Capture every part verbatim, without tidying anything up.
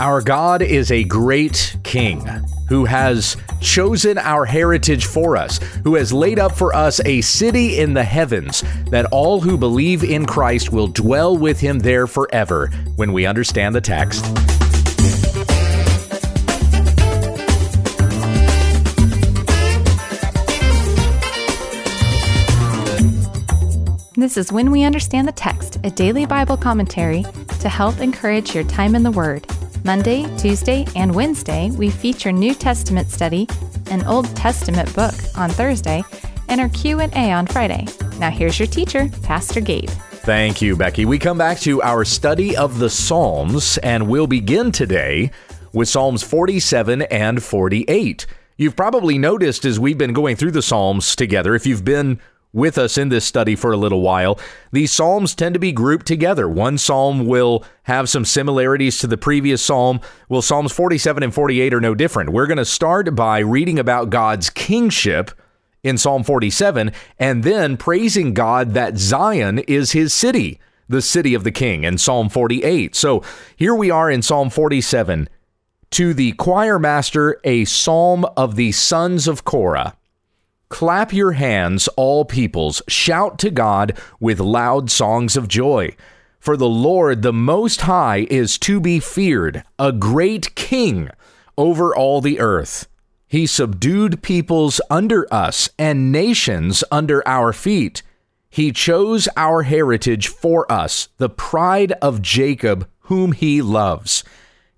Our God is a great king who has chosen our heritage for us, who has laid up for us a city in the heavens, that all who believe in Christ will dwell with him there forever, when we understand the text. This is When We Understand the Text, a daily Bible commentary to help encourage your time in the Word. Monday, Tuesday, and Wednesday, we feature New Testament study, an Old Testament book on Thursday, and our Q and A on Friday. Now here's your teacher, Pastor Gabe. Thank you, Becky. We come back to our study of the Psalms, and we'll begin today with Psalms forty-seven and forty-eight. You've probably noticed as we've been going through the Psalms together, if you've been with us in this study for a little while, these psalms tend to be grouped together. One psalm will have some similarities to the previous psalm. Well, Psalms forty-seven and forty-eight are no different. We're going to start by reading about God's kingship in Psalm forty-seven, and then praising God that Zion is his city, the city of the king, in Psalm forty-eight. So here we are in Psalm forty-seven. To the choir master, a psalm of the sons of Korah. Clap your hands, all peoples, shout to God with loud songs of joy. For the Lord, the Most High, is to be feared, a great king over all the earth. He subdued peoples under us and nations under our feet. He chose our heritage for us, the pride of Jacob, whom he loves.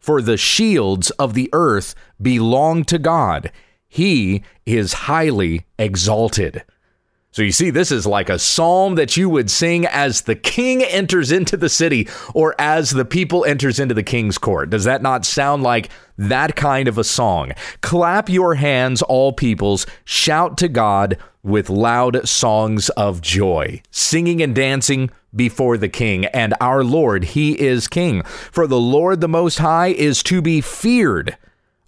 For the shields of the earth belong to God. He is highly exalted. So you see, this is like a psalm that you would sing as the king enters into the city, or as the people enters into the king's court. Does that not sound like that kind of a song? Clap your hands, all peoples, shout to God with loud songs of joy, singing and dancing before the king and our Lord. He is king. For the Lord, the Most High, is to be feared,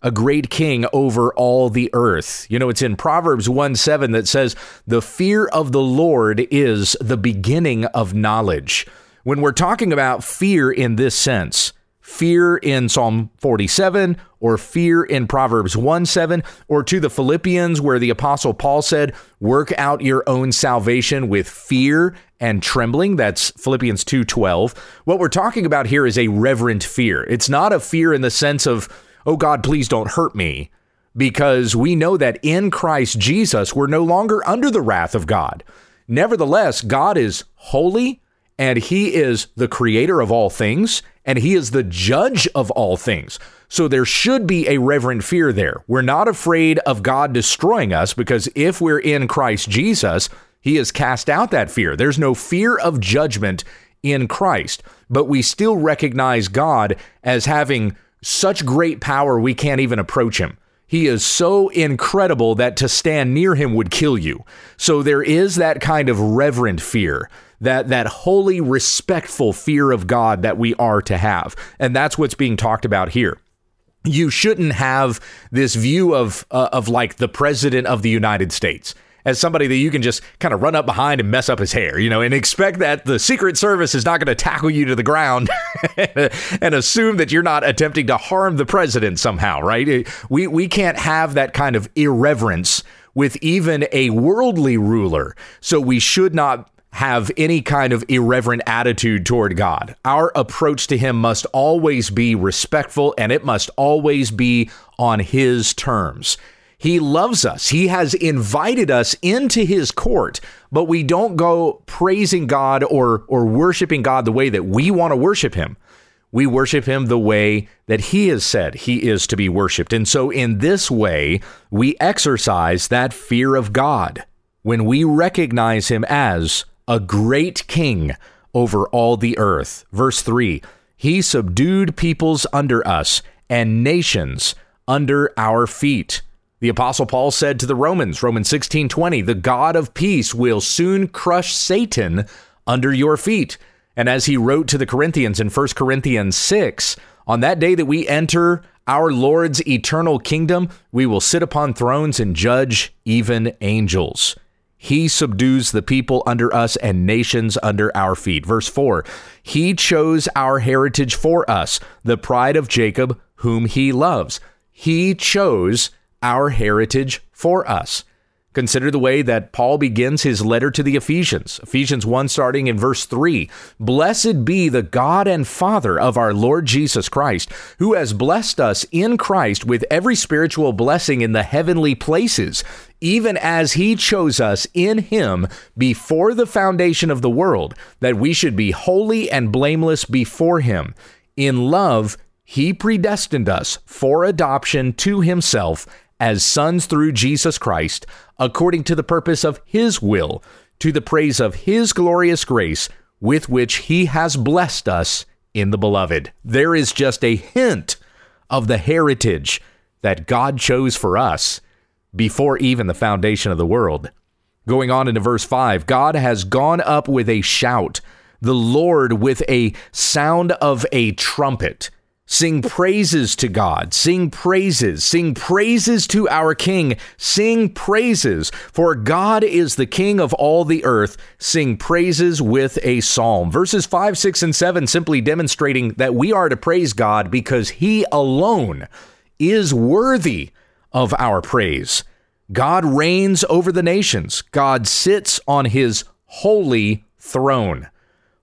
a great king over all the earth. You know, it's in Proverbs one seven that says, the fear of the Lord is the beginning of knowledge. When we're talking about fear in this sense, fear in Psalm forty-seven, or fear in Proverbs one seven, or to the Philippians, where the Apostle Paul said, work out your own salvation with fear and trembling. That's Philippians two twelve. What we're talking about here is a reverent fear. It's not a fear in the sense of, oh God, please don't hurt me, because we know that in Christ Jesus, we're no longer under the wrath of God. Nevertheless, God is holy, and he is the creator of all things, and he is the judge of all things. So there should be a reverent fear there. We're not afraid of God destroying us, because if we're in Christ Jesus, he has cast out that fear. There's no fear of judgment in Christ, but we still recognize God as having such great power we can't even approach him. He is so incredible that to stand near him would kill you. So there is that kind of reverent fear, that that holy, respectful fear of God that we are to have. And that's what's being talked about here. You shouldn't have this view of uh, of like the president of the United States as somebody that you can just kind of run up behind and mess up his hair, you know, and expect that the Secret Service is not going to tackle you to the ground and assume that you're not attempting to harm the president somehow, right? We we can't have that kind of irreverence with even a worldly ruler. So we should not have any kind of irreverent attitude toward God. Our approach to him must always be respectful, and it must always be on his terms. He loves us. He has invited us into his court, but we don't go praising God or or worshiping God the way that we want to worship him. We worship him the way that he has said he is to be worshiped. And so in this way, we exercise that fear of God when we recognize him as a great king over all the earth. Verse three, he subdued peoples under us and nations under our feet. The Apostle Paul said to the Romans, Romans sixteen twenty, the God of peace will soon crush Satan under your feet. And as he wrote to the Corinthians in First Corinthians six, on that day that we enter our Lord's eternal kingdom, we will sit upon thrones and judge even angels. He subdues the people under us and nations under our feet. Verse four, he chose our heritage for us, the pride of Jacob, whom he loves. He chose our heritage for us. Consider the way that Paul begins his letter to the Ephesians. Ephesians one, starting in verse three, blessed be the God and Father of our Lord Jesus Christ, who has blessed us in Christ with every spiritual blessing in the heavenly places, even as he chose us in him before the foundation of the world, that we should be holy and blameless before him. In love, he predestined us for adoption to himself as sons through Jesus Christ, according to the purpose of his will, to the praise of his glorious grace, with which he has blessed us in the beloved. There is just a hint of the heritage that God chose for us before even the foundation of the world. Going on into verse five, God has gone up with a shout, the Lord with a sound of a trumpet. Sing praises to God, sing praises, sing praises to our King, sing praises, for God is the King of all the earth. Sing praises with a psalm. Verses five, six, and seven simply demonstrating that we are to praise God because he alone is worthy of our praise. God reigns over the nations. God sits on his holy throne.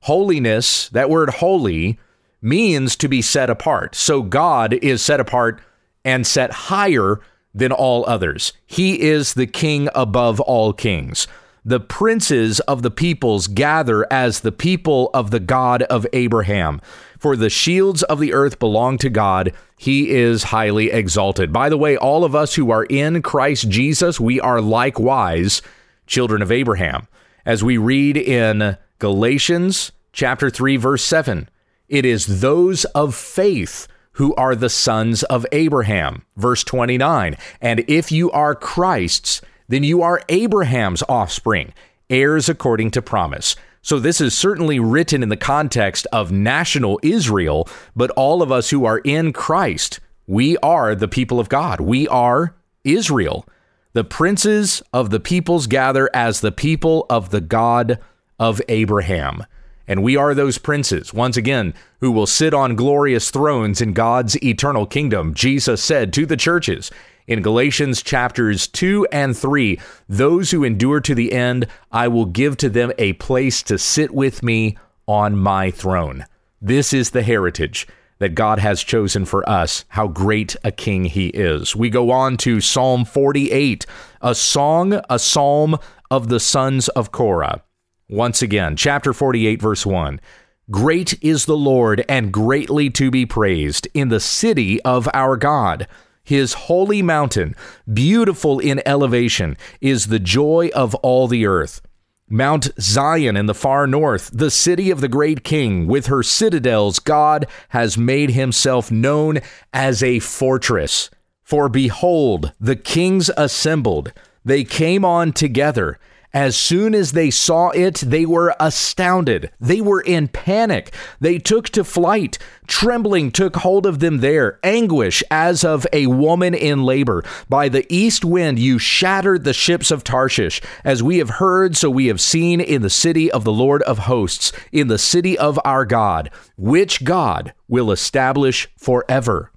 Holiness, that word holy, means to be set apart. So God is set apart and set higher than all others. He is the king above all kings. The princes of the peoples gather as the people of the God of Abraham. For the shields of the earth belong to God. He is highly exalted. By the way, all of us who are in Christ Jesus, we are likewise children of Abraham. As we read in Galatians chapter three, verse seven, it is those of faith who are the sons of Abraham. Verse twenty-nine, and if you are Christ's, then you are Abraham's offspring, heirs according to promise. So this is certainly written in the context of national Israel, but all of us who are in Christ, we are the people of God. We are Israel. The princes of the peoples gather as the people of the God of Abraham. And we are those princes, once again, who will sit on glorious thrones in God's eternal kingdom. Jesus said to the churches in Galatians chapters two and three, those who endure to the end, I will give to them a place to sit with me on my throne. This is the heritage that God has chosen for us, how great a king he is. We go on to Psalm forty-eight, a song, a psalm of the sons of Korah. Once again, chapter forty-eight, verse one, great is the Lord and greatly to be praised in the city of our God. His holy mountain, beautiful in elevation, is the joy of all the earth. Mount Zion in the far north, the city of the great king, with her citadels, God has made himself known as a fortress. For behold, the kings assembled, they came on together. As soon as they saw it, they were astounded. They were in panic. They took to flight. Trembling took hold of them there. Anguish as of a woman in labor. By the east wind, you shattered the ships of Tarshish. As we have heard, so we have seen in the city of the Lord of hosts, in the city of our God, which God will establish forever.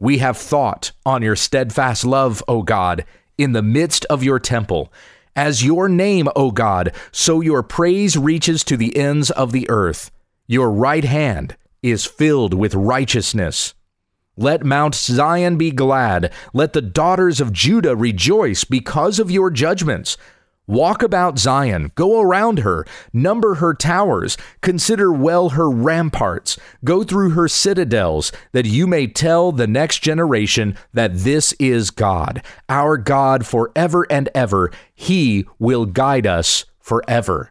We have thought on your steadfast love, O God, in the midst of your temple. As your name, O God, so your praise reaches to the ends of the earth. Your right hand is filled with righteousness. Let Mount Zion be glad. Let the daughters of Judah rejoice because of your judgments. Walk about Zion, go around her, number her towers, consider well her ramparts, go through her citadels, that you may tell the next generation that this is God, our God forever and ever. He will guide us forever.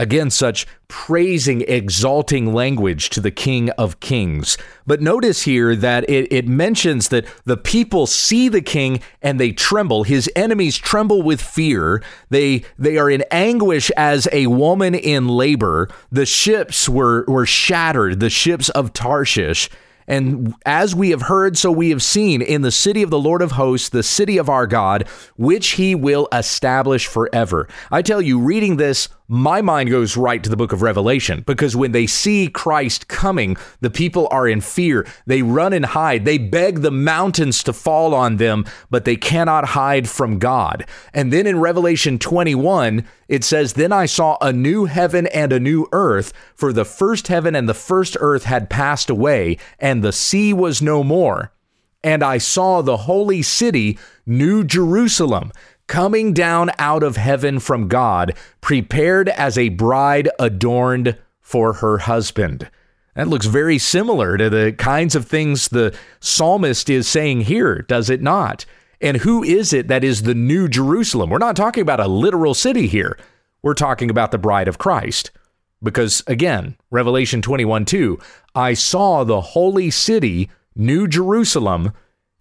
Again, such praising, exalting language to the King of Kings. But notice here that it, it mentions that the people see the king and they tremble. His enemies tremble with fear. They they are in anguish as a woman in labor. The ships were, were shattered, the ships of Tarshish. And as we have heard, so we have seen in the city of the Lord of hosts, the city of our God, which he will establish forever. I tell you, reading this, my mind goes right to the book of Revelation, because when they see Christ coming, the people are in fear. They run and hide. They beg the mountains to fall on them, but they cannot hide from God. And then in Revelation twenty-one, it says, "Then I saw a new heaven and a new earth, for the first heaven and the first earth had passed away, and the sea was no more. And I saw the holy city, New Jerusalem, coming down out of heaven from God, prepared as a bride adorned for her husband." That looks very similar to the kinds of things the psalmist is saying here, does it not? And who is it that is the New Jerusalem? We're not talking about a literal city here. We're talking about the bride of Christ. Because again, Revelation twenty-one two, "I saw the holy city, New Jerusalem,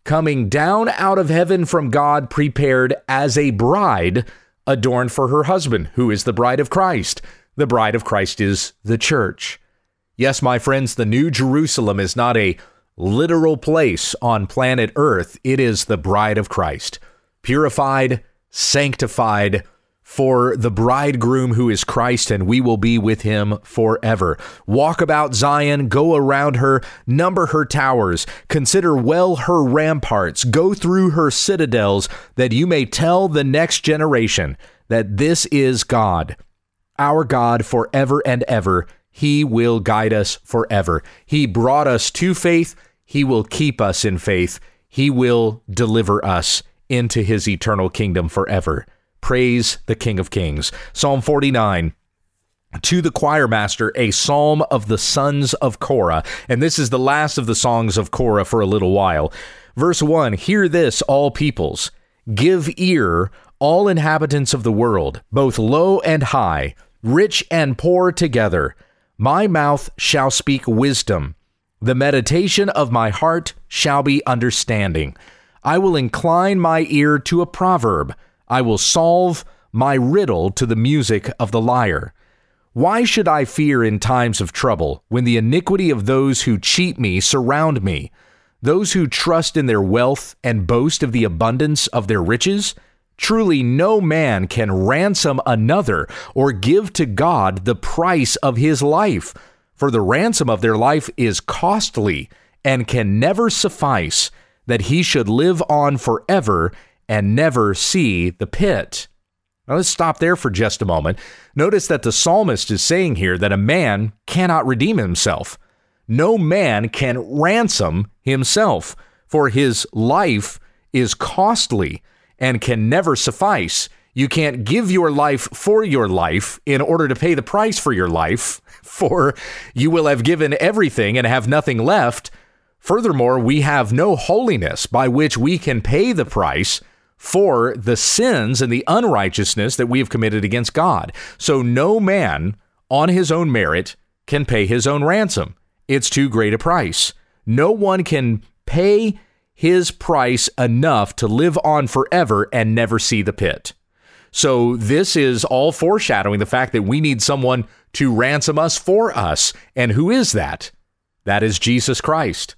coming down out of heaven from God, prepared as a bride adorned for her husband." Who is the bride of Christ? The bride of Christ is the church. Yes, my friends, the New Jerusalem is not a literal place on planet Earth. It is the bride of Christ, purified, sanctified for the bridegroom who is Christ, and we will be with him forever. Walk about Zion, go around her, number her towers, consider well her ramparts, go through her citadels, that you may tell the next generation that this is God, our God, forever and ever. He will guide us forever. He brought us to faith. He will keep us in faith. He will deliver us into his eternal kingdom forever. Praise the King of Kings. Psalm forty-nine, to the choir master, a psalm of the sons of Korah. And this is the last of the songs of Korah for a little while. Verse one, "Hear this, all peoples. Give ear, all inhabitants of the world, both low and high, rich and poor together. My mouth shall speak wisdom. The meditation of my heart shall be understanding. I will incline my ear to a proverb. I will solve my riddle to the music of the lyre. Why should I fear in times of trouble, when the iniquity of those who cheat me surround me? Those who trust in their wealth and boast of the abundance of their riches? Truly no man can ransom another or give to God the price of his life, for the ransom of their life is costly and can never suffice, that he should live on forever and never see the pit." Now let's stop there for just a moment. Notice that the psalmist is saying here that a man cannot redeem himself. No man can ransom himself, for his life is costly and can never suffice. You can't give your life for your life in order to pay the price for your life, for you will have given everything and have nothing left. Furthermore, we have no holiness by which we can pay the price for the sins and the unrighteousness that we have committed against God. So no man on his own merit can pay his own ransom. It's too great a price. No one can pay his price enough to live on forever and never see the pit. So this is all foreshadowing the fact that we need someone to ransom us for us. And who is that? That is Jesus Christ,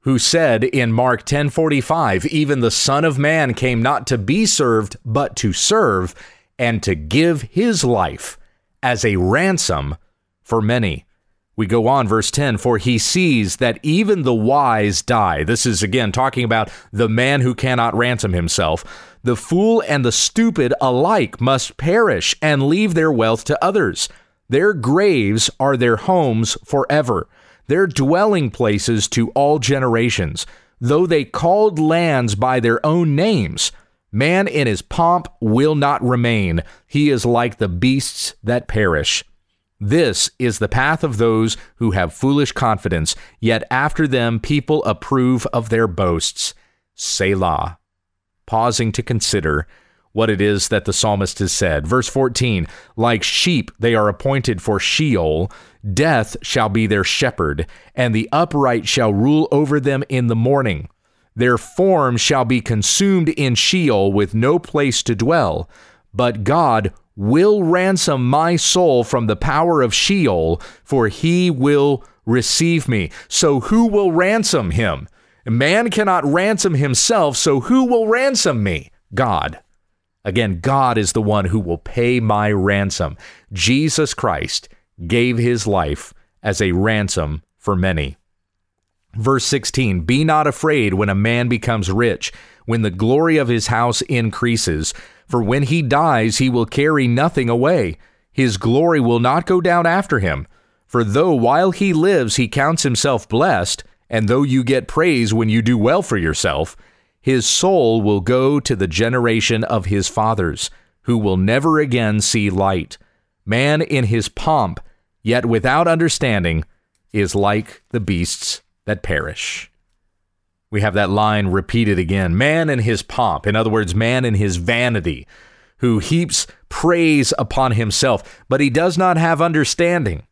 who said in Mark ten forty-five, "Even the Son of Man came not to be served, but to serve, and to give his life as a ransom for many." We go on, verse ten, "For he sees that even the wise die." This is, again, talking about the man who cannot ransom himself. "The fool and the stupid alike must perish and leave their wealth to others. Their graves are their homes forever, their dwelling places to all generations. Though they called lands by their own names, man in his pomp will not remain. He is like the beasts that perish. This is the path of those who have foolish confidence, yet after them people approve of their boasts. Selah." Pausing to consider what it is that the psalmist has said. Verse fourteen, like sheep they are appointed for Sheol, death shall be their shepherd, and the upright shall rule over them in the morning. Their form shall be consumed in Sheol with no place to dwell, but God will ransom my soul from the power of Sheol, for he will receive me. So who will ransom him? Man cannot ransom himself, so who will ransom me? God. Again, God is the one who will pay my ransom. Jesus Christ gave his life as a ransom for many. Verse sixteen, be not afraid when a man becomes rich, when the glory of his house increases. For when he dies, he will carry nothing away. His glory will not go down after him. For though while he lives, he counts himself blessed, and though you get praise when you do well for yourself, his soul will go to the generation of his fathers, who will never again see light. Man in his pomp, yet without understanding, is like the beasts that perish. We have that line repeated again. Man in his pomp, in other words, man in his vanity, who heaps praise upon himself, but he does not have understanding.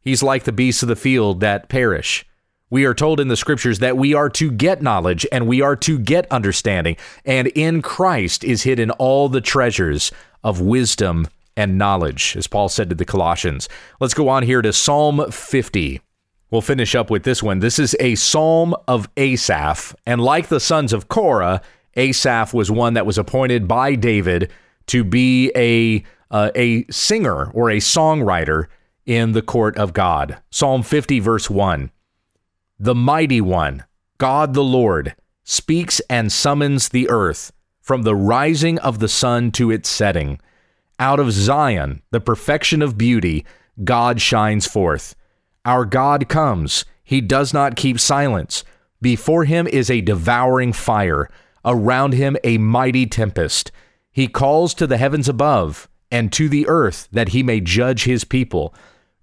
He's like the beasts of the field that perish. We are told in the scriptures that we are to get knowledge and we are to get understanding, and in Christ is hidden all the treasures of wisdom and knowledge, as Paul said to the Colossians. Let's go on here to Psalm fifty. We'll finish up with this one. This is a psalm of Asaph, and like the sons of Korah, Asaph was one that was appointed by David to be a uh, a singer or a songwriter in the court of God. Psalm fifty, verse one. The mighty one, God the Lord, speaks and summons the earth from the rising of the sun to its setting. Out of Zion, the perfection of beauty, God shines forth. Our God comes. He does not keep silence. Before him is a devouring fire, around him a mighty tempest. He calls to the heavens above and to the earth that he may judge his people.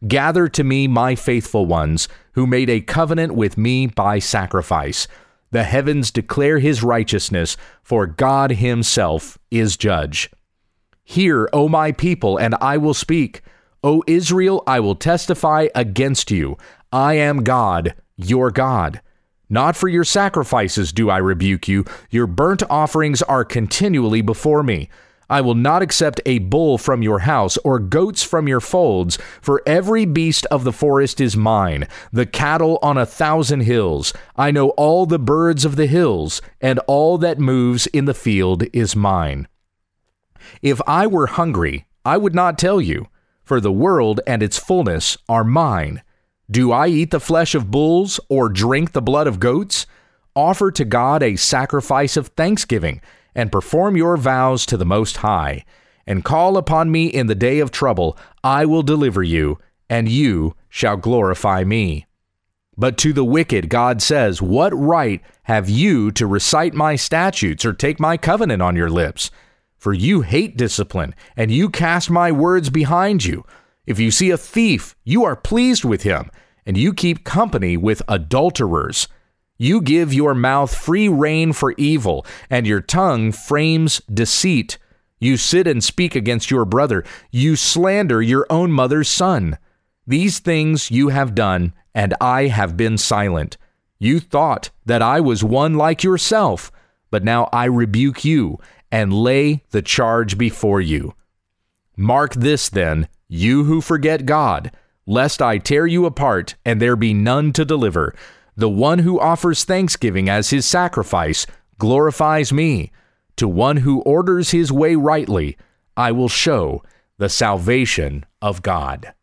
Gather to me my faithful ones, who made a covenant with me by sacrifice. The heavens declare his righteousness, for God himself is judge. Hear, O my people, and I will speak. O Israel, I will testify against you. I am God, your God. Not for your sacrifices do I rebuke you. Your burnt offerings are continually before me. I will not accept a bull from your house or goats from your folds, for every beast of the forest is mine, the cattle on a thousand hills. I know all the birds of the hills, and all that moves in the field is mine. If I were hungry, I would not tell you. For the world and its fullness are mine. Do I eat the flesh of bulls or drink the blood of goats? Offer to God a sacrifice of thanksgiving and perform your vows to the Most High. And call upon me in the day of trouble. I will deliver you, and you shall glorify me. But to the wicked, God says, what right have you to recite my statutes or take my covenant on your lips? For you hate discipline, and you cast my words behind you. If you see a thief, you are pleased with him, and you keep company with adulterers. You give your mouth free rein for evil, and your tongue frames deceit. You sit and speak against your brother. You slander your own mother's son. These things you have done, and I have been silent. You thought that I was one like yourself, but now I rebuke you and lay the charge before you. Mark this then, you who forget God, lest I tear you apart and there be none to deliver. The one who offers thanksgiving as his sacrifice glorifies me. To one who orders his way rightly, I will show the salvation of God.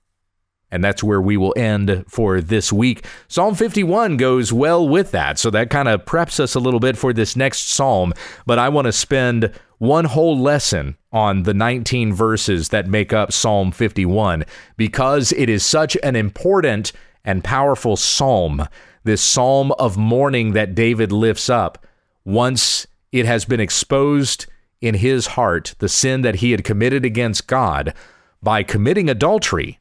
And that's where we will end for this week. Psalm fifty-one goes well with that, so that kind of preps us a little bit for this next psalm. But I want to spend one whole lesson on the nineteen verses that make up Psalm fifty-one, because it is such an important and powerful psalm, this psalm of mourning that David lifts up once it has been exposed in his heart, the sin that he had committed against God by committing adultery,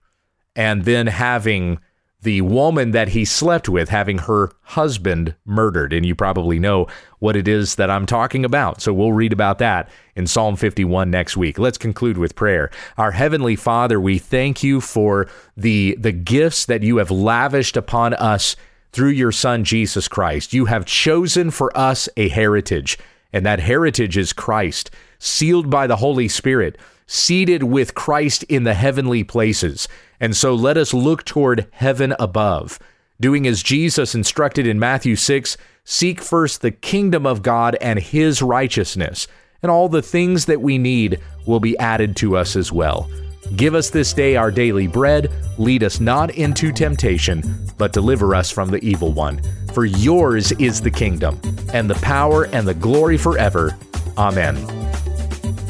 and then having the woman that he slept with having her husband murdered. And you probably know what it is that I'm talking about. So we'll read about that in Psalm fifty-one next week. Let's conclude with prayer. Our Heavenly Father, we thank you for the, the gifts that you have lavished upon us through your Son, Jesus Christ. You have chosen for us a heritage, and that heritage is Christ, sealed by the Holy Spirit, seated with Christ in the heavenly places. And so let us look toward heaven above, doing as Jesus instructed in Matthew six, seek first the kingdom of God and his righteousness, and all the things that we need will be added to us as well. Give us this day our daily bread, lead us not into temptation, but deliver us from the evil one. For yours is the kingdom, and the power and the glory forever. Amen.